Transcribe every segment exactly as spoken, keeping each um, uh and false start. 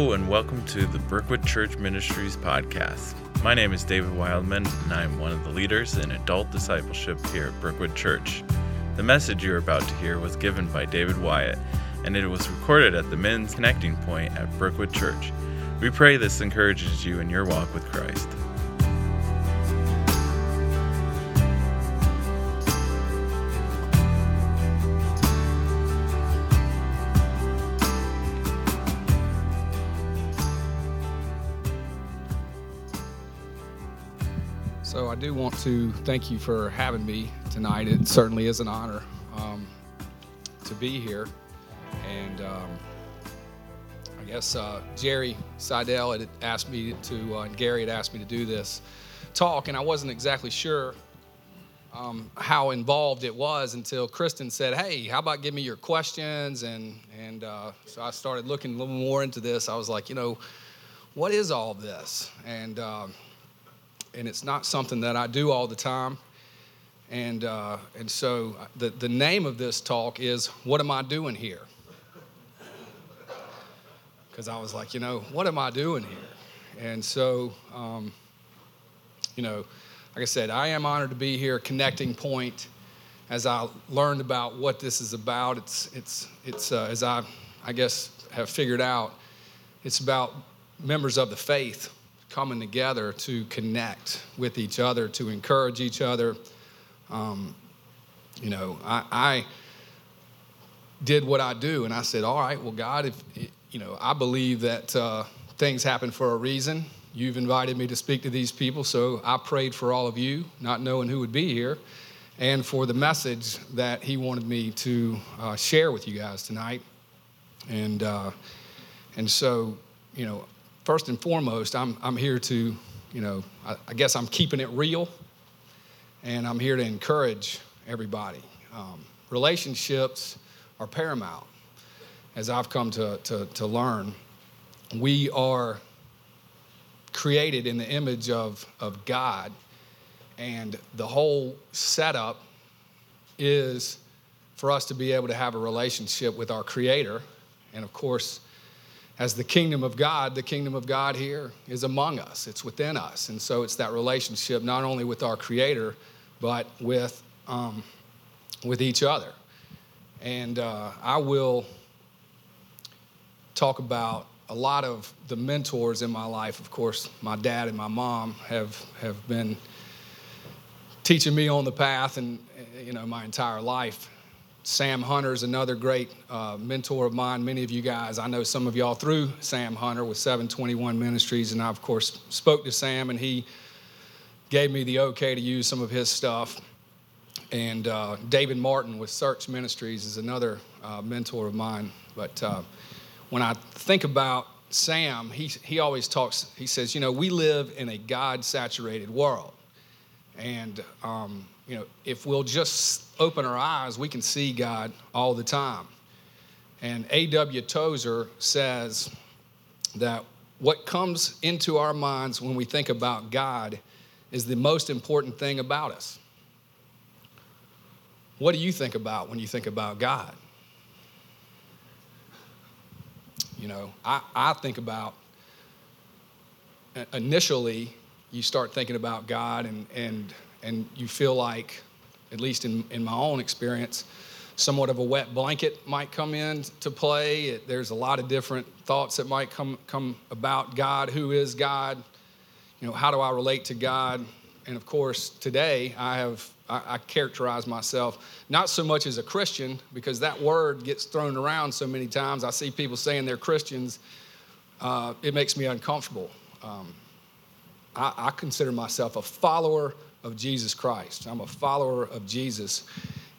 Hello and welcome to the Brookwood Church Ministries podcast. My name is David Wildman and I am one of the leaders in adult discipleship here at Brookwood Church. The message you are about to hear was given by David Wyatt and it was recorded at the Men's Connecting Point at Brookwood Church. We pray this encourages you in your walk with Christ. So I do want to thank you for having me tonight. It certainly is an honor um, to be here. And um, I guess uh, Jerry Seidel had asked me to, uh, and Gary had asked me to do this talk, and I wasn't exactly sure um, how involved it was until Kristen said, hey, how about give me your questions? And, and uh, so I started looking a little more into this. I was like, you know, what is all this? And um, And it's not something that I do all the time. And uh, and so the, the name of this talk is, What Am I Doing Here? Because I was like, you know, what am I doing here? And so, um, you know, like I said, I am honored to be here, Connecting Point, as I learned about what this is about. It's, it's, it's uh, as I, I guess, have figured out, it's about members of the faith coming together to connect with each other, to encourage each other. Um, you know, I, I did what I do, and I said, all right, well, God, if you know, I believe that uh, things happen for a reason. You've invited me to speak to these people, so I prayed for all of you, not knowing who would be here, and for the message that he wanted me to uh, share with you guys tonight. And uh, and so, you know, first and foremost, I'm I'm here to, you know, I, I guess I'm keeping it real, and I'm here to encourage everybody. Um, relationships are paramount, as I've come to, to to learn. We are created in the image of of God, and the whole setup is for us to be able to have a relationship with our Creator, and of course, as the kingdom of God, the kingdom of God here is among us. It's within us. And so it's that relationship not only with our Creator, but with um, with each other. And uh, I will talk about a lot of the mentors in my life. Of course, my dad and my mom have have been teaching me on the path and, you know, my entire life. Sam Hunter is another great uh, mentor of mine. Many of you guys, I know some of y'all through Sam Hunter with seven twenty-one Ministries, and I, of course, spoke to Sam, and he gave me the okay to use some of his stuff. And uh, David Martin with Search Ministries is another uh, mentor of mine. But uh, when I think about Sam, he he always talks, he says, you know, we live in a God-saturated world. And, um, you know, if we'll just open our eyes, we can see God all the time. And A W Tozer says that what comes into our minds when we think about God is the most important thing about us. What do you think about when you think about God? You know, I, I think about initially you start thinking about God and and and you feel like, at least in, in my own experience, somewhat of a wet blanket might come in to play. It, there's a lot of different thoughts that might come, come about God. Who is God? You know, how do I relate to God? And of course, today I have, I, I characterize myself not so much as a Christian, because that word gets thrown around so many times. I see people saying they're Christians. Uh, it makes me uncomfortable. Um, I, I consider myself a follower of Jesus Christ. I'm a follower of Jesus.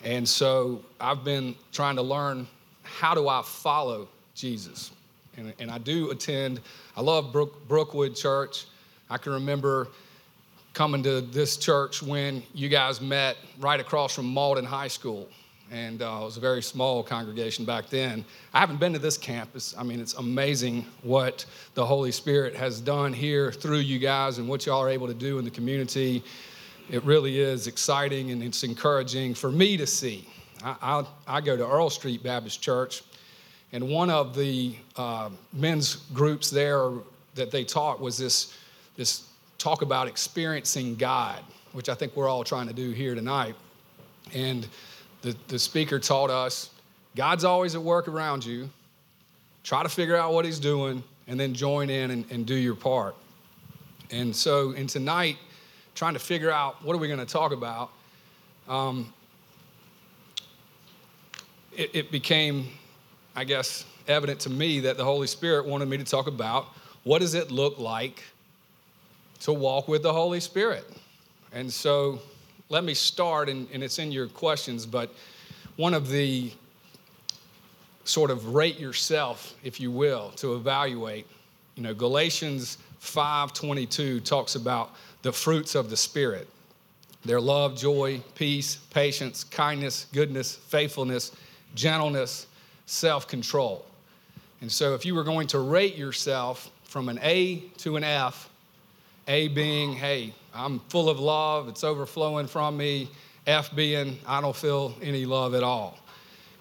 And so I've been trying to learn, how do I follow Jesus? And, and I do attend, I love Brook, Brookwood Church. I can remember coming to this church when you guys met right across from Malden High School. And uh, it was a very small congregation back then. I haven't been to this campus. I mean, it's amazing what the Holy Spirit has done here through you guys and what y'all are able to do in the community. It really is exciting, and it's encouraging for me to see. I, I I go to Earl Street Baptist Church, And one of the uh, men's groups there that they taught was this, this talk about experiencing God, which I think we're all trying to do here tonight. And the, the speaker taught us, God's always at work around you. Try to figure out what he's doing, and then join in and, and do your part. And so, and tonight, trying to figure out what are we going to talk about, um, it, it became, I guess, evident to me that the Holy Spirit wanted me to talk about what does it look like to walk with the Holy Spirit. And so let me start, and, and it's in your questions, but one of the sort of rate yourself, if you will, to evaluate. You know, Galatians five twenty-two talks about the fruits of the Spirit. They're love, joy, peace, patience, kindness, goodness, faithfulness, gentleness, self-control. And so if you were going to rate yourself from an A to an F, A being, hey, I'm full of love, it's overflowing from me, F being, I don't feel any love at all.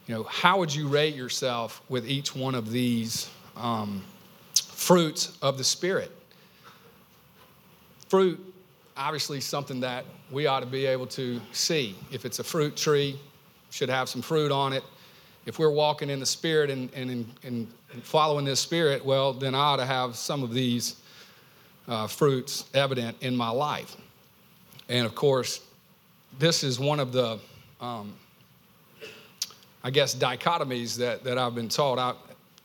You know, how would you rate yourself with each one of these um, fruits of the Spirit? Fruit, obviously something that we ought to be able to see. If it's a fruit tree, should have some fruit on it. If we're walking in the Spirit and, and, and following this Spirit, well, then I ought to have some of these uh, fruits evident in my life. And, of course, this is one of the... Um, I guess, dichotomies that, that I've been taught. I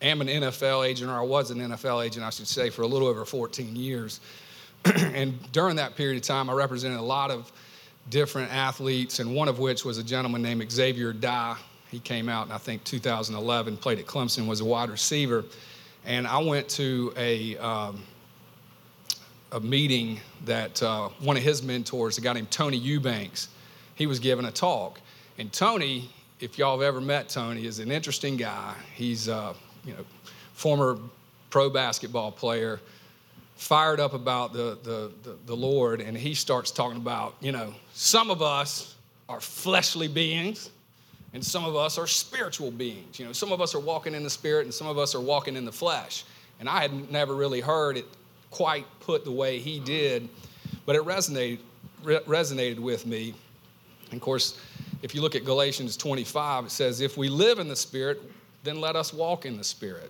am an N F L agent, or I was an N F L agent, I should say, for a little over fourteen years. And during that period of time, I represented a lot of different athletes, and one of which was a gentleman named Xavier Dye. He came out in, I think, two thousand eleven, played at Clemson, was a wide receiver. And I went to a, um, a meeting that uh, one of his mentors, a guy named Tony Eubanks, he was giving a talk. And Tony... if y'all have ever met Tony, is an interesting guy. He's a you know, former pro basketball player, fired up about the, the, the, the Lord, and he starts talking about, you know, some of us are fleshly beings, and some of us are spiritual beings. You know, some of us are walking in the Spirit, and some of us are walking in the flesh. And I had never really heard it quite put the way he did, but it resonated re- resonated with me. And, of course, if you look at Galatians twenty-five, it says, if we live in the Spirit, then let us walk in the Spirit.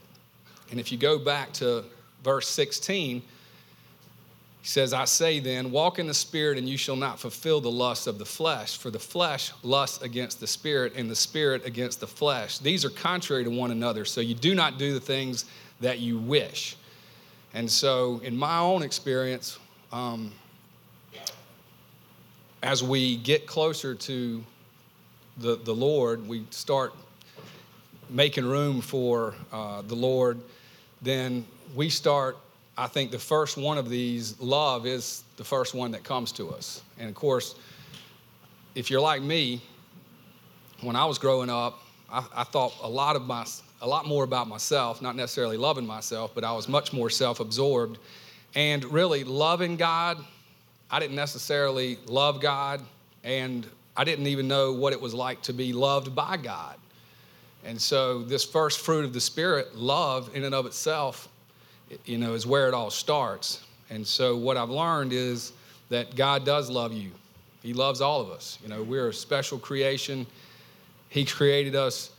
And if you go back to verse sixteen, he says, I say then, walk in the Spirit, and you shall not fulfill the lust of the flesh. For the flesh lusts against the Spirit, and the Spirit against the flesh. These are contrary to one another, so you do not do the things that you wish. And so in my own experience, um, as we get closer to The, the Lord, we start making room for uh, the Lord, then we start, I think the first one of these, love, is the first one that comes to us. And of course, if you're like me, when I was growing up, I, I thought a lot of my, a lot more about myself, not necessarily loving myself, but I was much more self-absorbed. And really loving God, I didn't necessarily love God, and I didn't even know what it was like to be loved by God. And so this first fruit of the Spirit, love in and of itself, you know, is where it all starts. And so what I've learned is that God does love you. He loves all of us. You know, we're a special creation. He created us,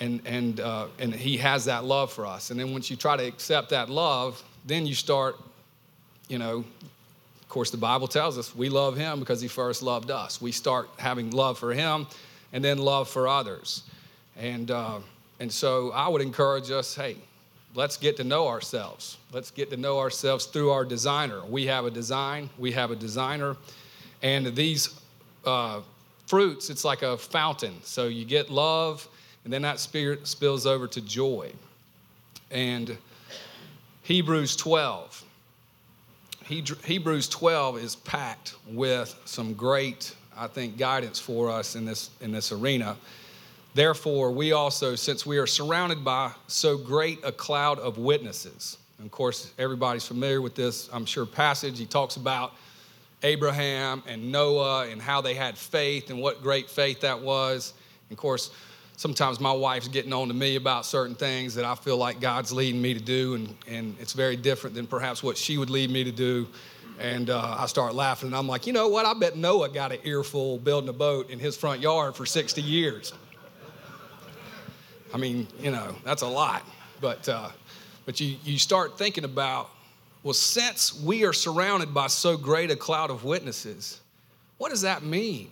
and and uh, and he has that love for us. And then once you try to accept that love, then you start, you know, of course, the Bible tells us we love him because he first loved us. We start having love for him and then love for others. And uh, and so I would encourage us, hey, let's get to know ourselves. Let's get to know ourselves through our designer. We have a design. We have a designer. And these uh, fruits, it's like a fountain. So you get love, and then that spirit spills over to joy. And Hebrews twelve. Hebrews twelve is packed with some great, I think, guidance for us in this in this arena. Therefore, we also, since we are surrounded by so great a cloud of witnesses, and of course, everybody's familiar with this, I'm sure, passage. He talks about Abraham and Noah and how they had faith and what great faith that was. And of course, sometimes my wife's getting on to me about certain things that I feel like God's leading me to do, and, and it's very different than perhaps what she would lead me to do. And uh, I start laughing, and I'm like, you know what? I bet Noah got an earful building a boat in his front yard for sixty years. I mean, you know, that's a lot. But uh, but you, you start thinking about, well, since we are surrounded by so great a cloud of witnesses, what does that mean?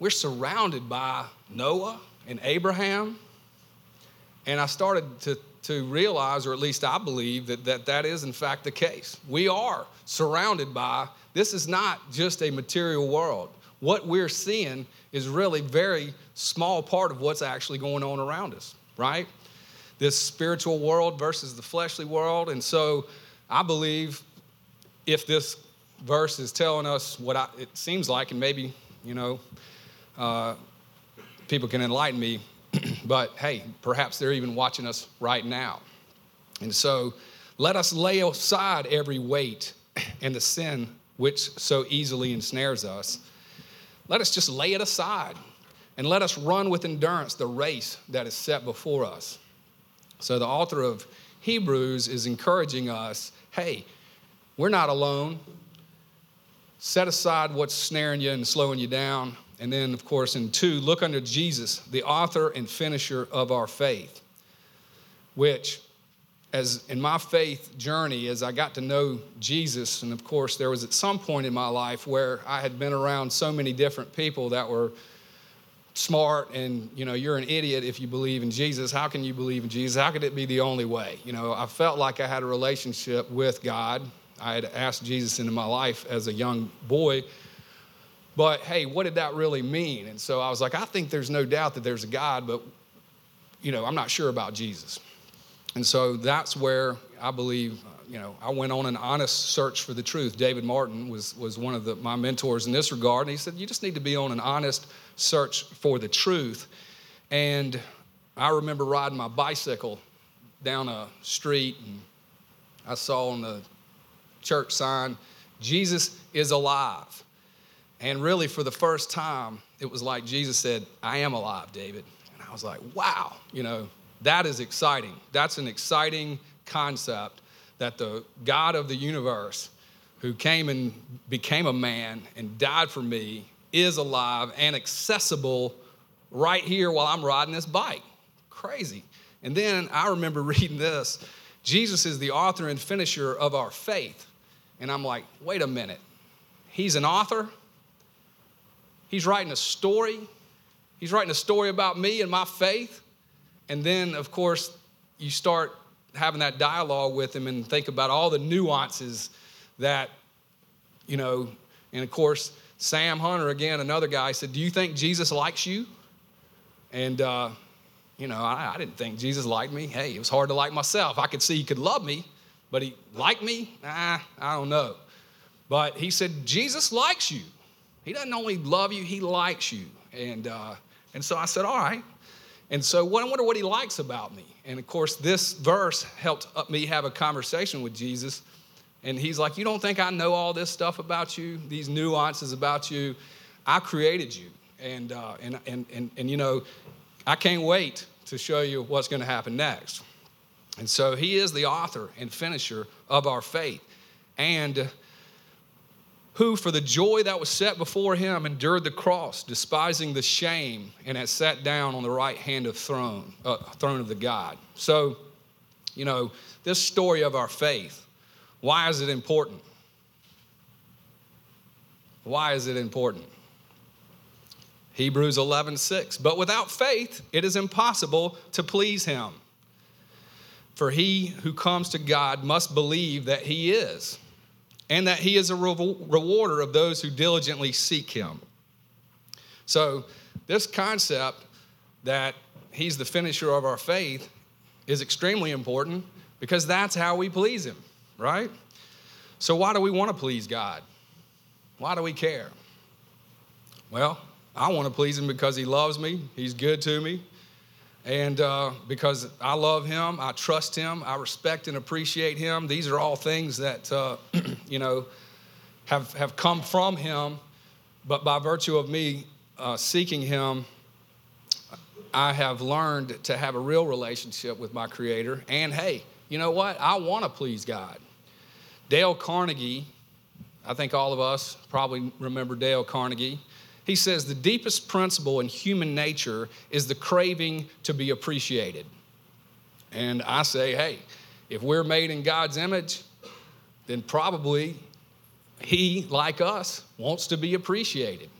We're surrounded by Noah and Abraham. And I started to, to realize, or at least I believe, that, that that is in fact the case. We are surrounded by, this is not just a material world. What we're seeing is really very small part of what's actually going on around us, right? This spiritual world versus the fleshly world. And so I believe if this verse is telling us what I, it seems like, and maybe, you know, Uh, people can enlighten me, but hey, perhaps they're even watching us right now. And so let us lay aside every weight and the sin which so easily ensnares us. Let us just lay it aside, and let us run with endurance the race that is set before us. So the author of Hebrews is encouraging us, hey, we're not alone. Set aside what's snaring you and slowing you down. And then, of course, in two, look unto Jesus, the author and finisher of our faith, which, as in my faith journey, as I got to know Jesus, and of course, there was at some point in my life where I had been around so many different people that were smart and, you know, you're an idiot if you believe in Jesus. How can you believe in Jesus? How could it be the only way? You know, I felt like I had a relationship with God. I had asked Jesus into my life as a young boy. But, hey, what did that really mean? And so I was like, I think there's no doubt that there's a God, but, you know, I'm not sure about Jesus. And so that's where I believe, you know, I went on an honest search for the truth. David Martin was was one of the, my mentors in this regard. And he said, you just need to be on an honest search for the truth. And I remember riding my bicycle down a street, and I saw on the church sign, Jesus is alive. And really, for the first time, it was like Jesus said, I am alive, David. And I was like, wow, you know, that is exciting. That's an exciting concept that the God of the universe, who came and became a man and died for me, is alive and accessible right here while I'm riding this bike. Crazy. And then I remember reading this, Jesus is the author and finisher of our faith. And I'm like, wait a minute, he's an author? He's writing a story. He's writing a story about me and my faith. And then, of course, you start having that dialogue with him and think about all the nuances that, you know, and of course, Sam Hunter, again, another guy, said, do you think Jesus likes you? And, uh, you know, I, I didn't think Jesus liked me. Hey, it was hard to like myself. I could see he could love me, but he liked me? Nah, I don't know. But he said, Jesus likes you. He doesn't only love you, he likes you. And uh, and so I said, all right. And so what, I wonder what he likes about me. And, of course, this verse helped me have a conversation with Jesus. And he's like, you don't think I know all this stuff about you, these nuances about you? I created you. And, uh, and, and, and, and you know, I can't wait to show you what's going to happen next. And so he is the author and finisher of our faith. And who for the joy that was set before him endured the cross, despising the shame, and has sat down on the right hand of throne, uh, throne of the God. So, you know, this story of our faith, why is it important? Why is it important? Hebrews eleven six, but without faith it is impossible to please him. For he who comes to God must believe that he is, and that he is a rewarder of those who diligently seek him. So this concept that he's the finisher of our faith is extremely important because that's how we please him, right? So why do we want to please God? Why do we care? Well, I want to please him because he loves me, he's good to me, and uh, because I love him, I trust him, I respect and appreciate him. These are all things that, uh, you know, have have come from him. But by virtue of me uh, seeking him, I have learned to have a real relationship with my Creator. And hey, you know what? I want to please God. Dale Carnegie, I think all of us probably remember Dale Carnegie. He says the deepest principle in human nature is the craving to be appreciated. And I say, hey, if we're made in God's image, then probably He, like us, wants to be appreciated.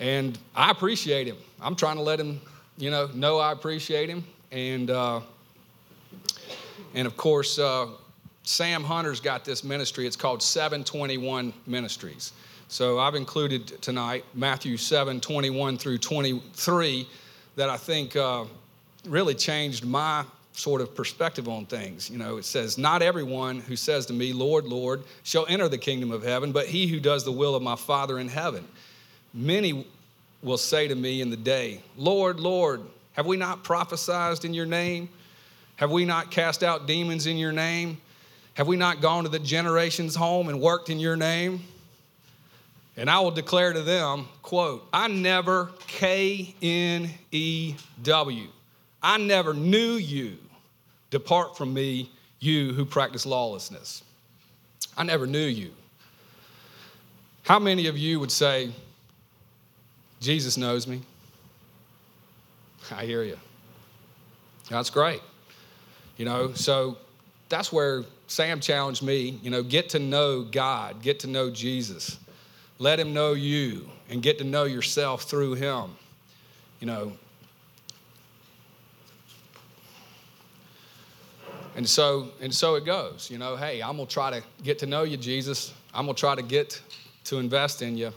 And I appreciate Him. I'm trying to let Him, you know, know I appreciate Him. And, uh, and of course, uh, Sam Hunter's got this ministry. It's called seven twenty-one Ministries. So I've included tonight Matthew seven twenty-one through twenty-three that I think uh, really changed my sort of perspective on things. You know, it says, "Not everyone who says to me, 'Lord, Lord,' shall enter the kingdom of heaven, but he who does the will of my Father in heaven. Many will say to me in the day, 'Lord, Lord, have we not prophesied in your name? Have we not cast out demons in your name? Have we not gone to the generation's home and worked in your name?' And I will declare to them," quote, "I never, K N E W, I never knew you. Depart from me, you who practice lawlessness." I never knew you. How many of you would say, "Jesus knows me"? I hear you. That's great. You know, so that's where Sam challenged me, you know, get to know God, get to know Jesus. Let Him know you and get to know yourself through Him. You know, And so and so it goes, you know, hey, I'm going to try to get to know you, Jesus. I'm going to try to get to invest in you.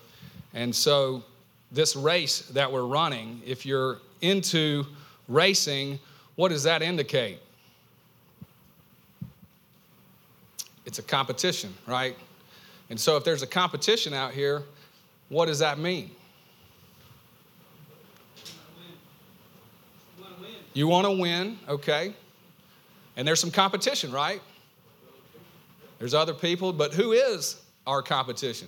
And so this race that we're running, if you're into racing, what does that indicate? It's a competition, right? And so if there's a competition out here, what does that mean? You want to win, okay. And there's some competition, right? There's other people, but who is our competition?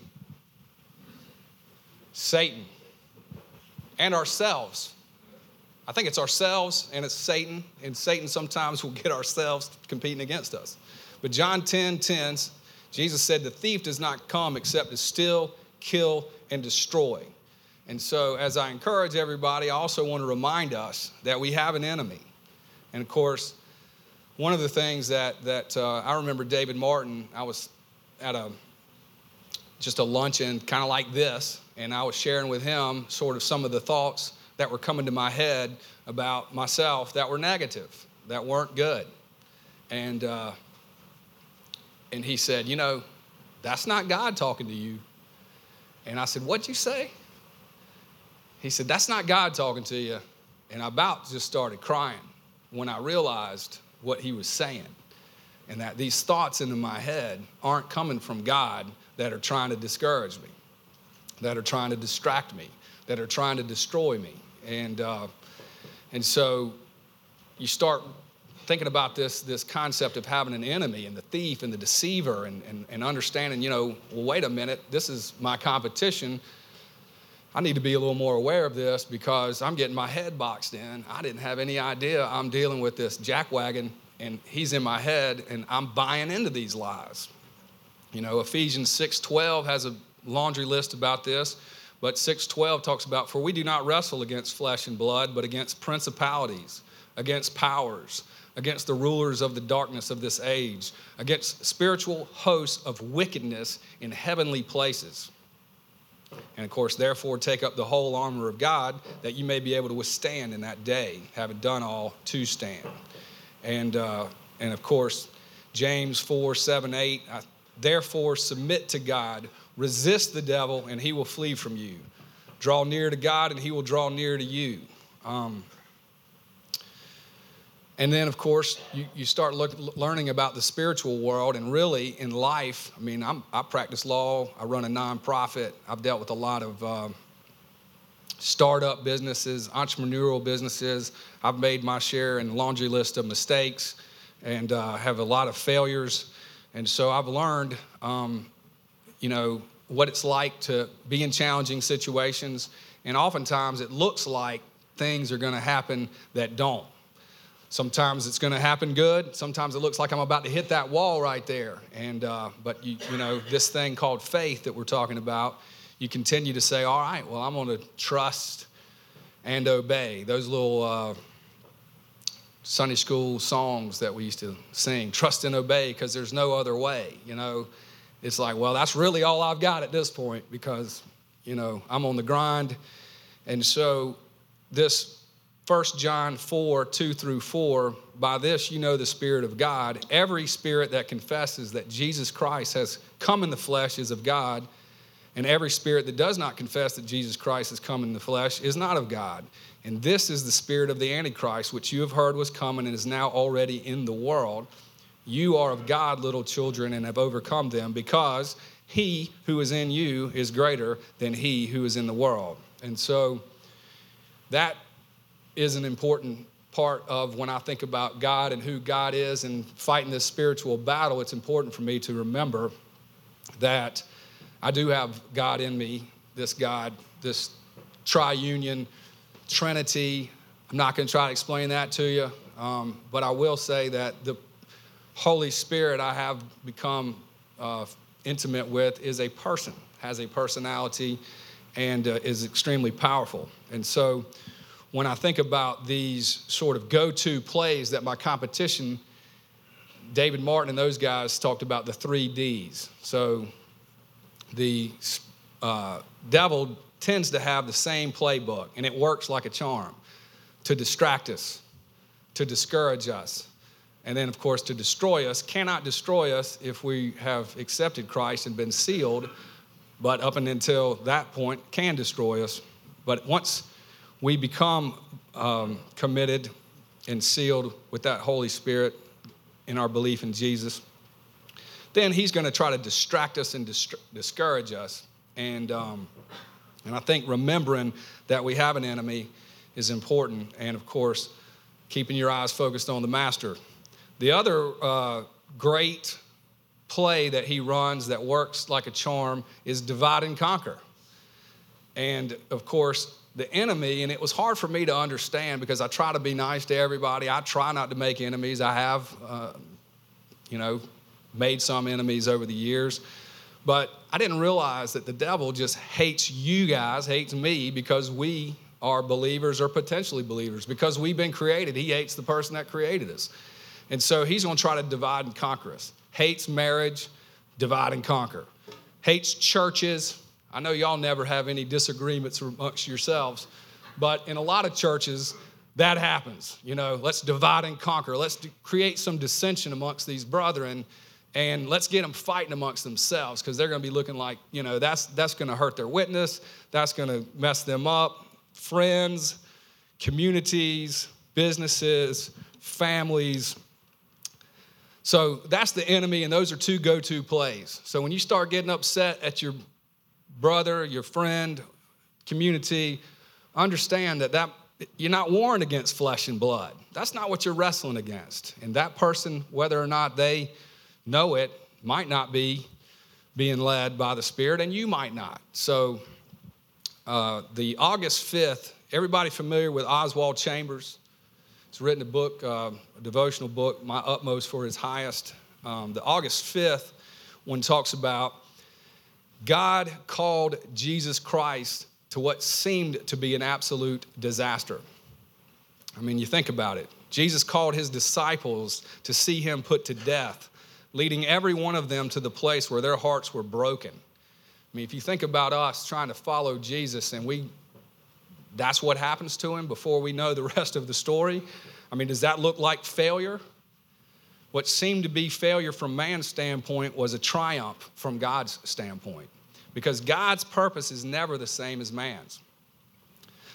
Satan and ourselves. I think it's ourselves and it's Satan, and Satan sometimes will get ourselves competing against us. But John ten ten, Jesus said, "The thief does not come except to steal, kill, and destroy." And so as I encourage everybody, I also want to remind us that we have an enemy. And of course, one of the things that that uh, I remember David Martin, I was at a just a luncheon kind of like this, and I was sharing with him sort of some of the thoughts that were coming to my head about myself that were negative, that weren't good. And, uh, and he said, you know, "That's not God talking to you." And I said, "What'd you say?" He said, "That's not God talking to you." And I about just started crying when I realized what he was saying, and that these thoughts into my head aren't coming from God, that are trying to discourage me, that are trying to distract me, that are trying to destroy me. And uh, and so you start thinking about this this concept of having an enemy and the thief and the deceiver, and, and, and understanding, you know, well, wait a minute, this is my competition. I need to be a little more aware of this because I'm getting my head boxed in. I didn't have any idea I'm dealing with this jackwagon, and he's in my head, and I'm buying into these lies. You know, Ephesians six twelve has a laundry list about this, but six twelve talks about, "For we do not wrestle against flesh and blood, but against principalities, against powers, against the rulers of the darkness of this age, against spiritual hosts of wickedness in heavenly places. And of course, therefore, take up the whole armor of God, that you may be able to withstand in that day, having done all to stand." And uh, and of course, James four, seven, eight, "Therefore, submit to God, resist the devil, and he will flee from you. Draw near to God, and he will draw near to you." Um, and then, of course, you, you start look, learning about the spiritual world, and really in life. I mean, I'm, I practice law. I run a nonprofit. I've dealt with a lot of uh, startup businesses, entrepreneurial businesses. I've made my share and laundry list of mistakes, and uh, have a lot of failures. And so I've learned, um, you know, what it's like to be in challenging situations. And oftentimes it looks like things are going to happen that don't. Sometimes it's going to happen good. Sometimes it looks like I'm about to hit that wall right there. And uh, but, you, you know, this thing called faith that we're talking about, you continue to say, all right, well, I'm going to trust and obey. Those little uh, Sunday school songs that we used to sing, trust and obey because there's no other way, you know. It's like, well, that's really all I've got at this point because, you know, I'm on the grind. And so this First John four, two through four, by this you know the Spirit of God. Every spirit that confesses that Jesus Christ has come in the flesh is of God, and every spirit that does not confess that Jesus Christ has come in the flesh is not of God. And this is the spirit of the Antichrist, which you have heard was coming and is now already in the world. You are of God, little children, and have overcome them, because he who is in you is greater than he who is in the world. And so that is an important part of when I think about God and who God is and fighting this spiritual battle. It's important for me to remember that I do have God in me, this God, this triunion, Trinity. I'm not going to try to explain that to you, um, but I will say that the Holy Spirit I have become uh, intimate with is a person, has a personality, and uh, is extremely powerful. And so when I think about these sort of go-to plays that my competition, David Martin and those guys talked about the three Ds. So the uh, devil tends to have the same playbook, and it works like a charm to distract us, to discourage us, and then, of course, to destroy us. Cannot destroy us if we have accepted Christ and been sealed, but up and until that point can destroy us. But once we become um, committed and sealed with that Holy Spirit in our belief in Jesus, then he's going to try to distract us and dist- discourage us. And, um, and I think remembering that we have an enemy is important. And, of course, keeping your eyes focused on the master. The other uh, great play that he runs that works like a charm is divide and conquer. And, of course, the enemy, and it was hard for me to understand because I try to be nice to everybody. I try not to make enemies. I have, uh, you know, made some enemies over the years. But I didn't realize that the devil just hates you guys, hates me, because we are believers or potentially believers. Because we've been created, he hates the person that created us. And so he's going to try to divide and conquer us. Hates marriage, divide and conquer. Hates churches. I know y'all never have any disagreements amongst yourselves, but in a lot of churches, that happens. You know, let's divide and conquer. Let's d- create some dissension amongst these brethren, and let's get them fighting amongst themselves, because they're going to be looking like, you know, that's that's going to hurt their witness. That's going to mess them up. Friends, communities, businesses, families. So that's the enemy, and those are two go-to plays. So when you start getting upset at your brother, your friend, community, understand that, that you're not warring against flesh and blood. That's not what you're wrestling against. And that person, whether or not they know it, might not be being led by the Spirit, and you might not. So uh, the August fifth, everybody familiar with Oswald Chambers? He's written a book, uh, a devotional book, My Utmost for His Highest. Um, the August fifth one talks about God called Jesus Christ to what seemed to be an absolute disaster. I mean, you think about it. Jesus called his disciples to see him put to death, leading every one of them to the place where their hearts were broken. I mean, if you think about us trying to follow Jesus and we... that's what happens to him before we know the rest of the story. I mean, does that look like failure? What seemed to be failure from man's standpoint was a triumph from God's standpoint, because God's purpose is never the same as man's.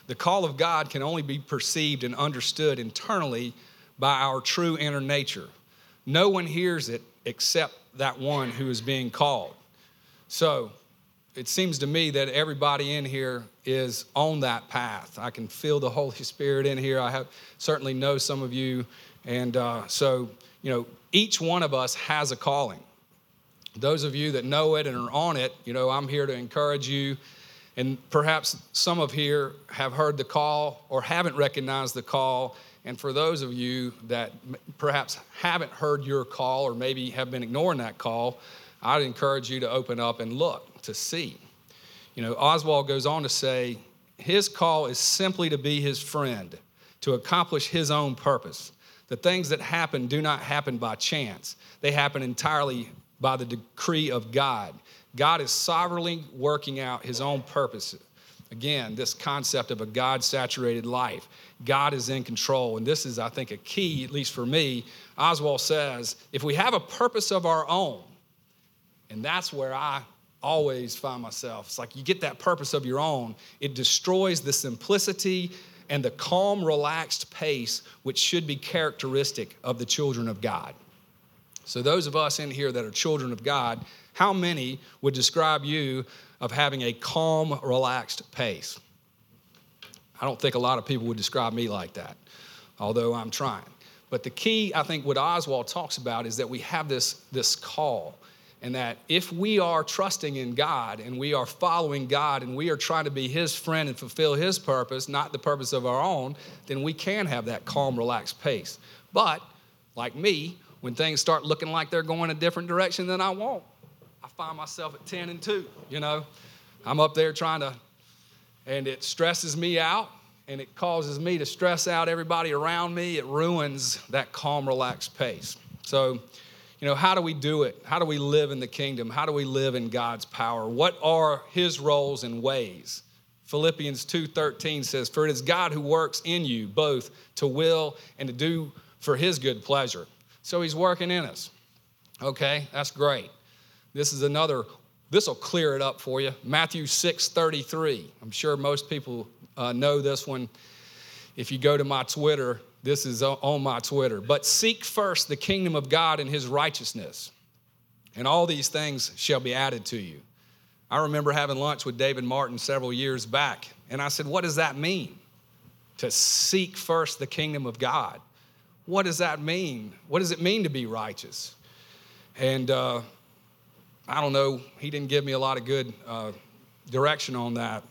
The call of God can only be perceived and understood internally by our true inner nature. No one hears it except that one who is being called. So it seems to me that everybody in here is on that path. I can feel the Holy Spirit in here. I have certainly know some of you. And uh, so, you know, each one of us has a calling. Those of you that know it and are on it, you know, I'm here to encourage you And perhaps some of here have heard the call or haven't recognized the call. And for those of you that perhaps haven't heard your call or maybe have been ignoring that call, I'd encourage you to open up and look to see. You know, Oswald goes on to say, his call is simply to be his friend, to accomplish his own purpose. The things that happen do not happen by chance. They happen entirely by the decree of God. God is sovereignly working out his own purposes. Again, this concept of a God-saturated life. God is in control, and this is, I think, a key, at least for me. Oswald says, if we have a purpose of our own, and that's where I always find myself. It's like you get that purpose of your own. It destroys the simplicity and the calm, relaxed pace, which should be characteristic of the children of God. So those of us in here that are children of God, how many would describe you of having a calm, relaxed pace? I don't think a lot of people would describe me like that, although I'm trying. But the key, I think, what Oswald talks about is that we have this, this call, and that if we are trusting in God and we are following God and we are trying to be his friend and fulfill his purpose, not the purpose of our own, then we can have that calm, relaxed pace. But like me, when things start looking like they're going a different direction than I want, I find myself at ten and two, you know. I'm up there trying to, and it stresses me out, and it causes me to stress out everybody around me. It ruins that calm, relaxed pace. So, you know, how do we do it? How do we live in the kingdom? How do we live in God's power? What are his roles and ways? Philippians two thirteen says, for it is God who works in you both to will and to do for his good pleasure. So he's working in us. Okay, that's great. This is another, this will clear it up for you. Matthew six thirty-three. I'm sure most people uh, know this one. If you go to my Twitter, this is on my Twitter. But seek first the kingdom of God and his righteousness, and all these things shall be added to you. I remember having lunch with David Martin several years back, and I said, what does that mean? To seek first the kingdom of God. What does that mean? What does it mean to be righteous? And, uh, I don't know, he didn't give me a lot of good uh, direction on that,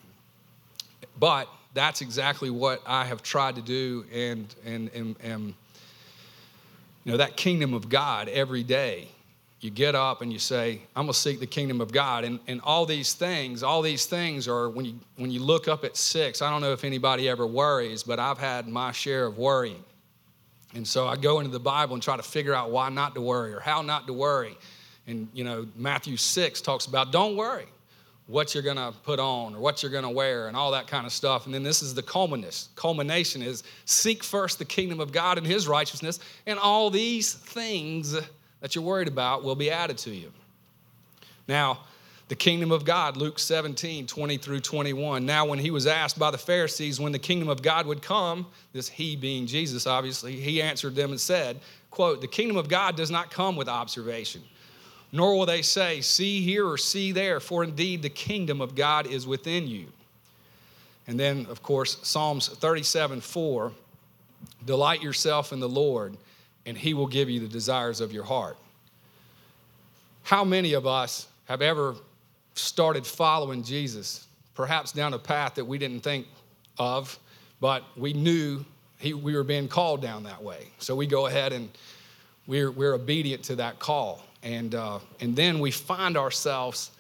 but that's exactly what I have tried to do, and, and, and, and you know, that kingdom of God every day. You get up and you say, I'm going to seek the kingdom of God, and, and all these things, all these things are, when you, when you look up at six, I don't know if anybody ever worries, but I've had my share of worrying, and so I go into the Bible and try to figure out why not to worry or how not to worry. And, you know, Matthew six talks about don't worry what you're going to put on or what you're going to wear and all that kind of stuff. And then this is the culmination. Culmination is seek first the kingdom of God and his righteousness, and all these things that you're worried about will be added to you. Now, the kingdom of God, Luke seventeen, twenty through twenty-one. Now, when he was asked by the Pharisees when the kingdom of God would come, this he being Jesus, obviously, he answered them and said, quote, the kingdom of God does not come with observation. Nor will they say, see here or see there, for indeed the kingdom of God is within you. And then, of course, Psalms thirty-seven, four, delight yourself in the Lord, and he will give you the desires of your heart. How many of us have ever started following Jesus, perhaps down a path that we didn't think of, but we knew he, we were being called down that way. So we go ahead and we're, we're obedient to that call. And uh, and then we find ourselves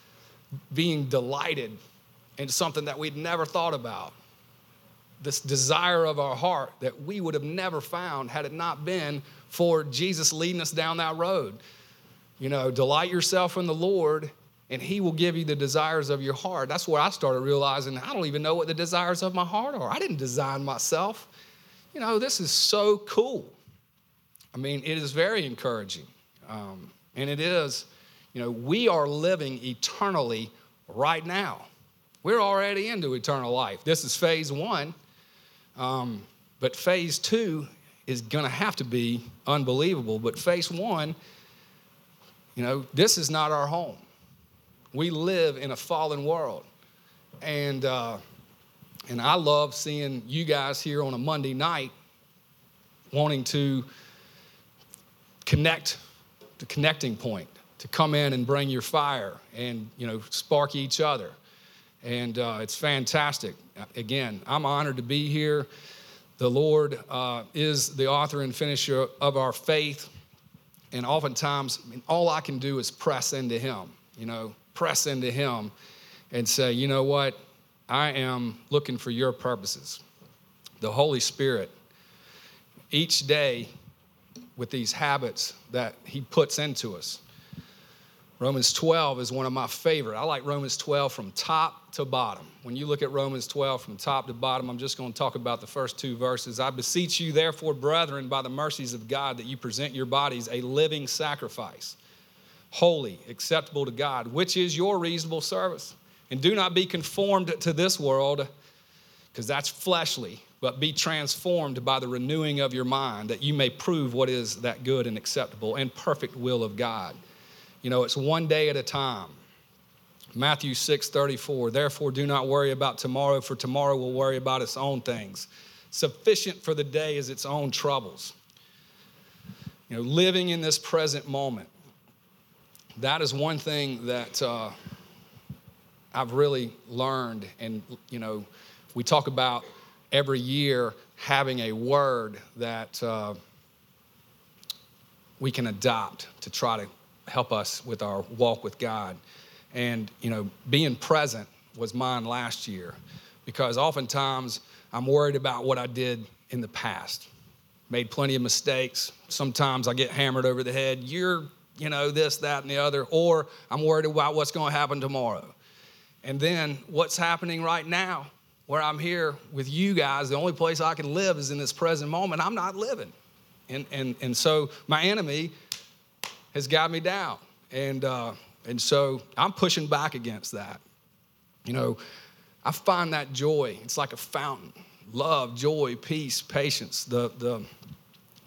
being delighted in something that we'd never thought about, this desire of our heart that we would have never found had it not been for Jesus leading us down that road. You know, delight yourself in the Lord, and he will give you the desires of your heart. That's where I started realizing I don't even know what the desires of my heart are. I didn't design myself. You know, this is so cool. I mean, it is very encouraging. Um, And it is, you know, we are living eternally right now. We're already into eternal life. This is phase one. Um, but phase two is going to have to be unbelievable. But phase one, you know, this is not our home. We live in a fallen world. And, uh, and I love seeing you guys here on a Monday night wanting to connect the connecting point, to come in and bring your fire and, you know, spark each other. and uh, it's fantastic. Again, I'm honored to be here. The Lord uh, is the author and finisher of our faith, and oftentimes, I mean, all I can do is press into Him, you know, press into Him and say, you know what, I am looking for your purposes. The Holy Spirit, each day with these habits that He puts into us. Romans twelve is one of my favorite. I like Romans twelve from top to bottom. When you look at Romans twelve from top to bottom, I'm just going to talk about the first two verses. I beseech you, therefore, brethren, by the mercies of God, that you present your bodies a living sacrifice, holy, acceptable to God, which is your reasonable service. And do not be conformed to this world, because that's fleshly, but be transformed by the renewing of your mind, that you may prove what is that good and acceptable and perfect will of God. You know, it's one day at a time. Matthew six thirty-four, therefore do not worry about tomorrow, for tomorrow will worry about its own things. Sufficient for the day is its own troubles. You know, living in this present moment, that is one thing that uh, I've really learned. And, you know, we talk about every year having a word that uh, we can adopt to try to help us with our walk with God. And, you know, being present was mine last year, because oftentimes I'm worried about what I did in the past. Made plenty of mistakes. Sometimes I get hammered over the head. You're, you know, this, that, and the other. Or I'm worried about what's going to happen tomorrow. And then what's happening right now, where I'm here with you guys, the only place I can live is in this present moment. I'm not living. And, and, and so my enemy has got me down. And uh, and so I'm pushing back against that. You know, I find that joy. It's like a fountain. Love, joy, peace, patience, the the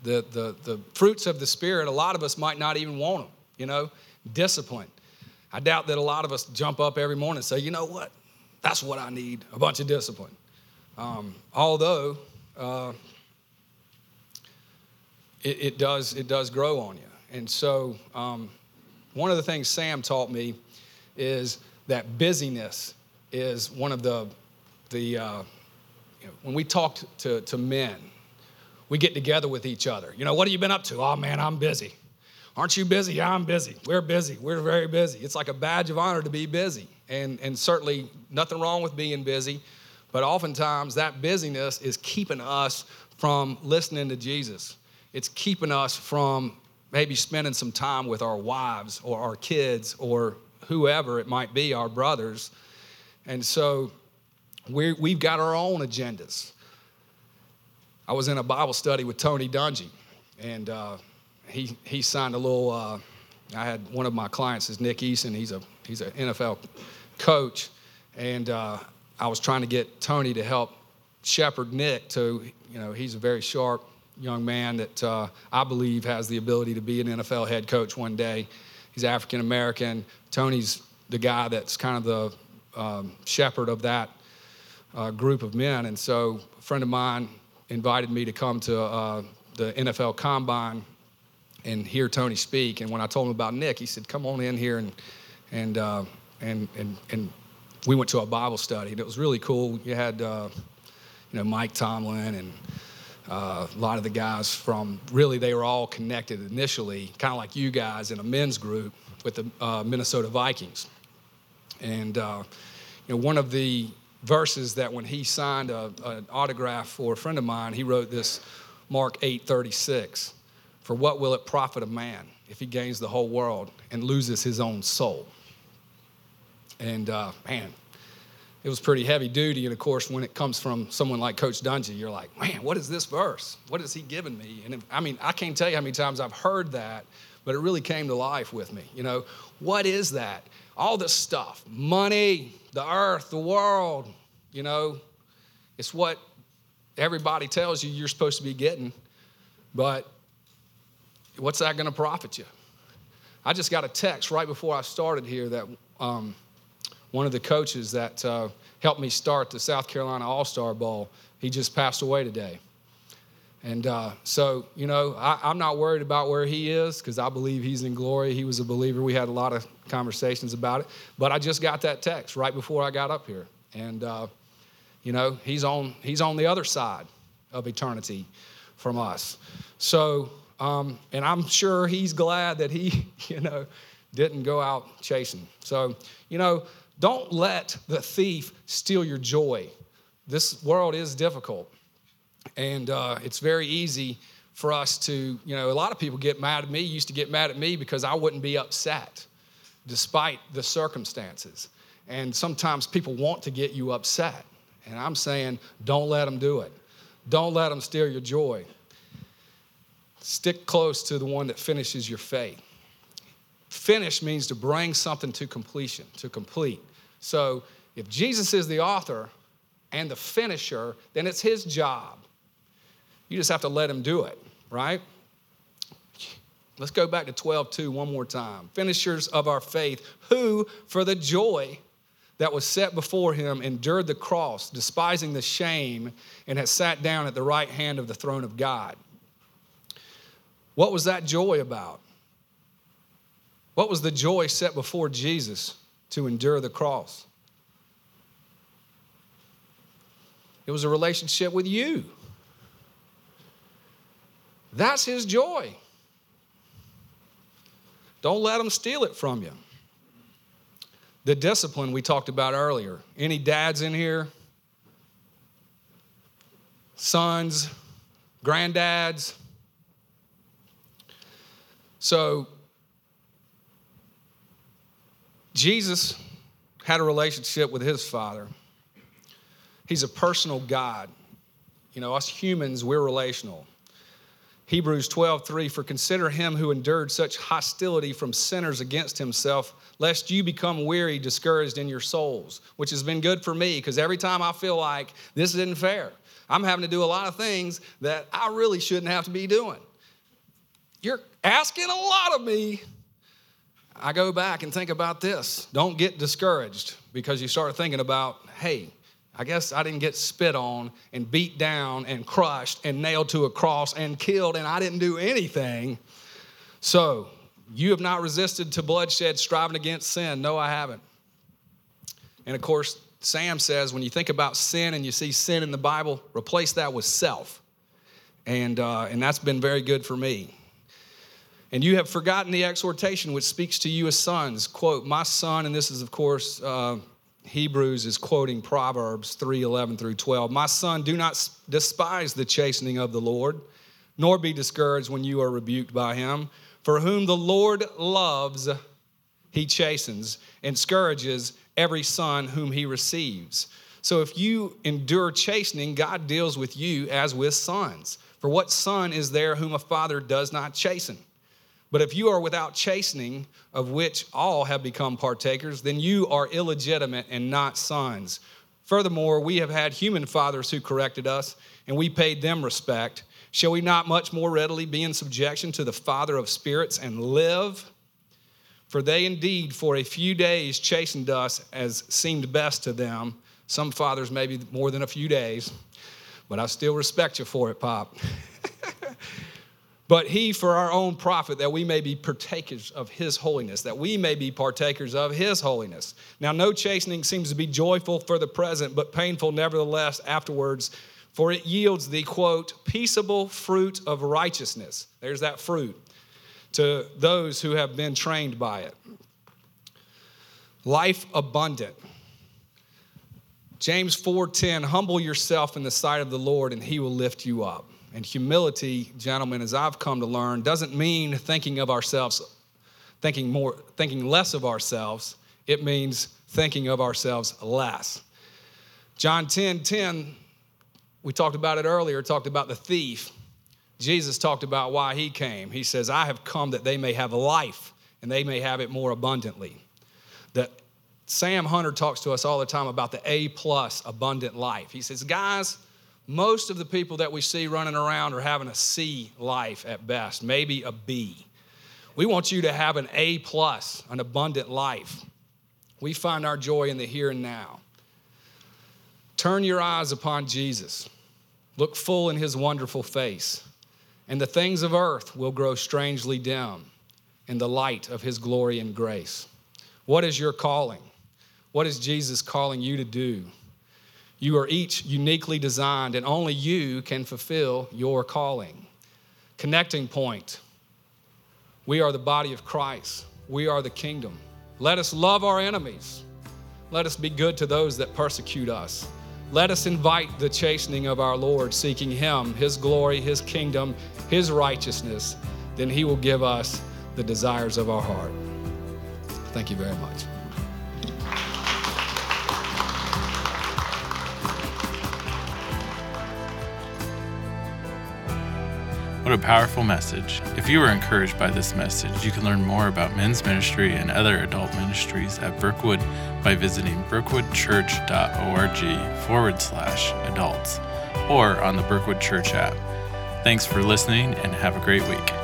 the the, the fruits of the Spirit. A lot of us might not even want them, you know, discipline. I doubt that a lot of us jump up every morning and say, you know what, that's what I need, a bunch of discipline. Um, although uh, it, it does it does grow on you. And so um, one of the things Sam taught me is that busyness is one of the, the uh, you know, when we talk to, to men, we get together with each other. You know, what have you been up to? Oh, man, I'm busy. Aren't you busy? Yeah, I'm busy. We're busy. We're very busy. It's like a badge of honor to be busy. And, and certainly nothing wrong with being busy, but oftentimes that busyness is keeping us from listening to Jesus. It's keeping us from maybe spending some time with our wives or our kids or whoever it might be, our brothers. And so we're, we've got our own agendas. I was in a Bible study with Tony Dungy, and uh, he he signed a little, uh, I had one of my clients is Nick Eason. He's a he's an N F L coach, and uh, I was trying to get Tony to help shepherd Nick to, you know, he's a very sharp young man that uh, I believe has the ability to be an N F L head coach one day. He's African-American. Tony's the guy that's kind of the um, shepherd of that uh, group of men. And so a friend of mine invited me to come to uh, the N F L Combine and hear Tony speak. And when I told him about Nick, he said, come on in here. And and uh, and, and and we went to a Bible study. And it was really cool. You had uh, you know, Mike Tomlin and Uh, a lot of the guys from, really, they were all connected initially, kind of like you guys in a men's group with the uh, Minnesota Vikings. And, uh, you know, one of the verses that when he signed a, an autograph for a friend of mine, he wrote this, Mark eight thirty-six, for what will it profit a man if he gains the whole world and loses his own soul? And, uh, man, it was pretty heavy duty. And of course, when it comes from someone like Coach Dungy, you're like, man, what is this verse? What is he giving me? And if, I mean, I can't tell you how many times I've heard that, but it really came to life with me. You know, what is that? All this stuff, money, the earth, the world, you know, it's what everybody tells you you're supposed to be getting, but what's that going to profit you? I just got a text right before I started here that, um, one of the coaches that uh, helped me start the South Carolina All-Star Bowl, he just passed away today. And uh, so, you know, I, I'm not worried about where he is, because I believe he's in glory. He was a believer. We had a lot of conversations about it. But I just got that text right before I got up here. And, uh, you know, he's on he's on the other side of eternity from us. So, um, and I'm sure he's glad that he, you know, didn't go out chasing. So, you know, don't let the thief steal your joy. This world is difficult. And uh, it's very easy for us to, you know, a lot of people get mad at me, used to get mad at me because I wouldn't be upset despite the circumstances. And sometimes people want to get you upset. And I'm saying, don't let them do it. Don't let them steal your joy. Stick close to the one that finishes your faith. Finish means to bring something to completion, to complete. So if Jesus is the author and the finisher, then it's his job. You just have to let him do it, right? Let's go back to twelve two one more time. Finishers of our faith, who for the joy that was set before him endured the cross, despising the shame, and has sat down at the right hand of the throne of God. What was that joy about? What was the joy set before Jesus to endure the cross? It was a relationship with you. That's his joy. Don't let them steal it from you. The discipline we talked about earlier. Any dads in here? Sons? Granddads? So, Jesus had a relationship with his Father. He's a personal God. You know, us humans, we're relational. Hebrews twelve three, for consider him who endured such hostility from sinners against himself, lest you become weary, discouraged in your souls, which has been good for me, because every time I feel like this isn't fair, I'm having to do a lot of things that I really shouldn't have to be doing. You're asking a lot of me. I go back and think about this. Don't get discouraged because you start thinking about, hey, I guess I didn't get spit on and beat down and crushed and nailed to a cross and killed and I didn't do anything. So you have not resisted to bloodshed, striving against sin. No, I haven't. And of course, Sam says, when you think about sin and you see sin in the Bible, replace that with self. And, uh, and that's been very good for me. And you have forgotten the exhortation which speaks to you as sons. Quote, my son, and this is, of course, uh, Hebrews is quoting Proverbs three eleven through twelve. My son, do not despise the chastening of the Lord, nor be discouraged when you are rebuked by him. For whom the Lord loves, he chastens and scourges every son whom he receives. So if you endure chastening, God deals with you as with sons. For what son is there whom a father does not chasten? But if you are without chastening, of which all have become partakers, then you are illegitimate and not sons. Furthermore, we have had human fathers who corrected us, and we paid them respect. Shall we not much more readily be in subjection to the Father of spirits and live? For they indeed for a few days chastened us as seemed best to them. Some fathers maybe more than a few days, but I still respect you for it, Pop. But he for our own profit, that we may be partakers of his holiness, that we may be partakers of his holiness. Now, no chastening seems to be joyful for the present, but painful nevertheless afterwards, for it yields the, quote, peaceable fruit of righteousness. There's that fruit to those who have been trained by it. Life abundant. James four ten, humble yourself in the sight of the Lord, and he will lift you up. And humility, gentlemen, as I've come to learn, doesn't mean thinking of ourselves, thinking more, thinking less of ourselves. It means thinking of ourselves less. John ten ten, we talked about it earlier, talked about the thief. Jesus talked about why he came. He says, I have come that they may have life and they may have it more abundantly. That Sam Hunter talks to us all the time about the A-plus abundant life. He says, guys, most of the people that we see running around are having a C life at best, maybe a B. We want you to have an A plus, an abundant life. We find our joy in the here and now. Turn your eyes upon Jesus. Look full in his wonderful face, and the things of earth will grow strangely dim in the light of his glory and grace. What is your calling? What is Jesus calling you to do? You are each uniquely designed, and only you can fulfill your calling. Connecting point. We are the body of Christ. We are the kingdom. Let us love our enemies. Let us be good to those that persecute us. Let us invite the chastening of our Lord, seeking Him, His glory, His kingdom, His righteousness. Then He will give us the desires of our heart. Thank you very much. What a powerful message. If you were encouraged by this message, you can learn more about men's ministry and other adult ministries at Brookwood by visiting brookwoodchurch.org forward slash adults or on the Brookwood Church app. Thanks for listening and have a great week.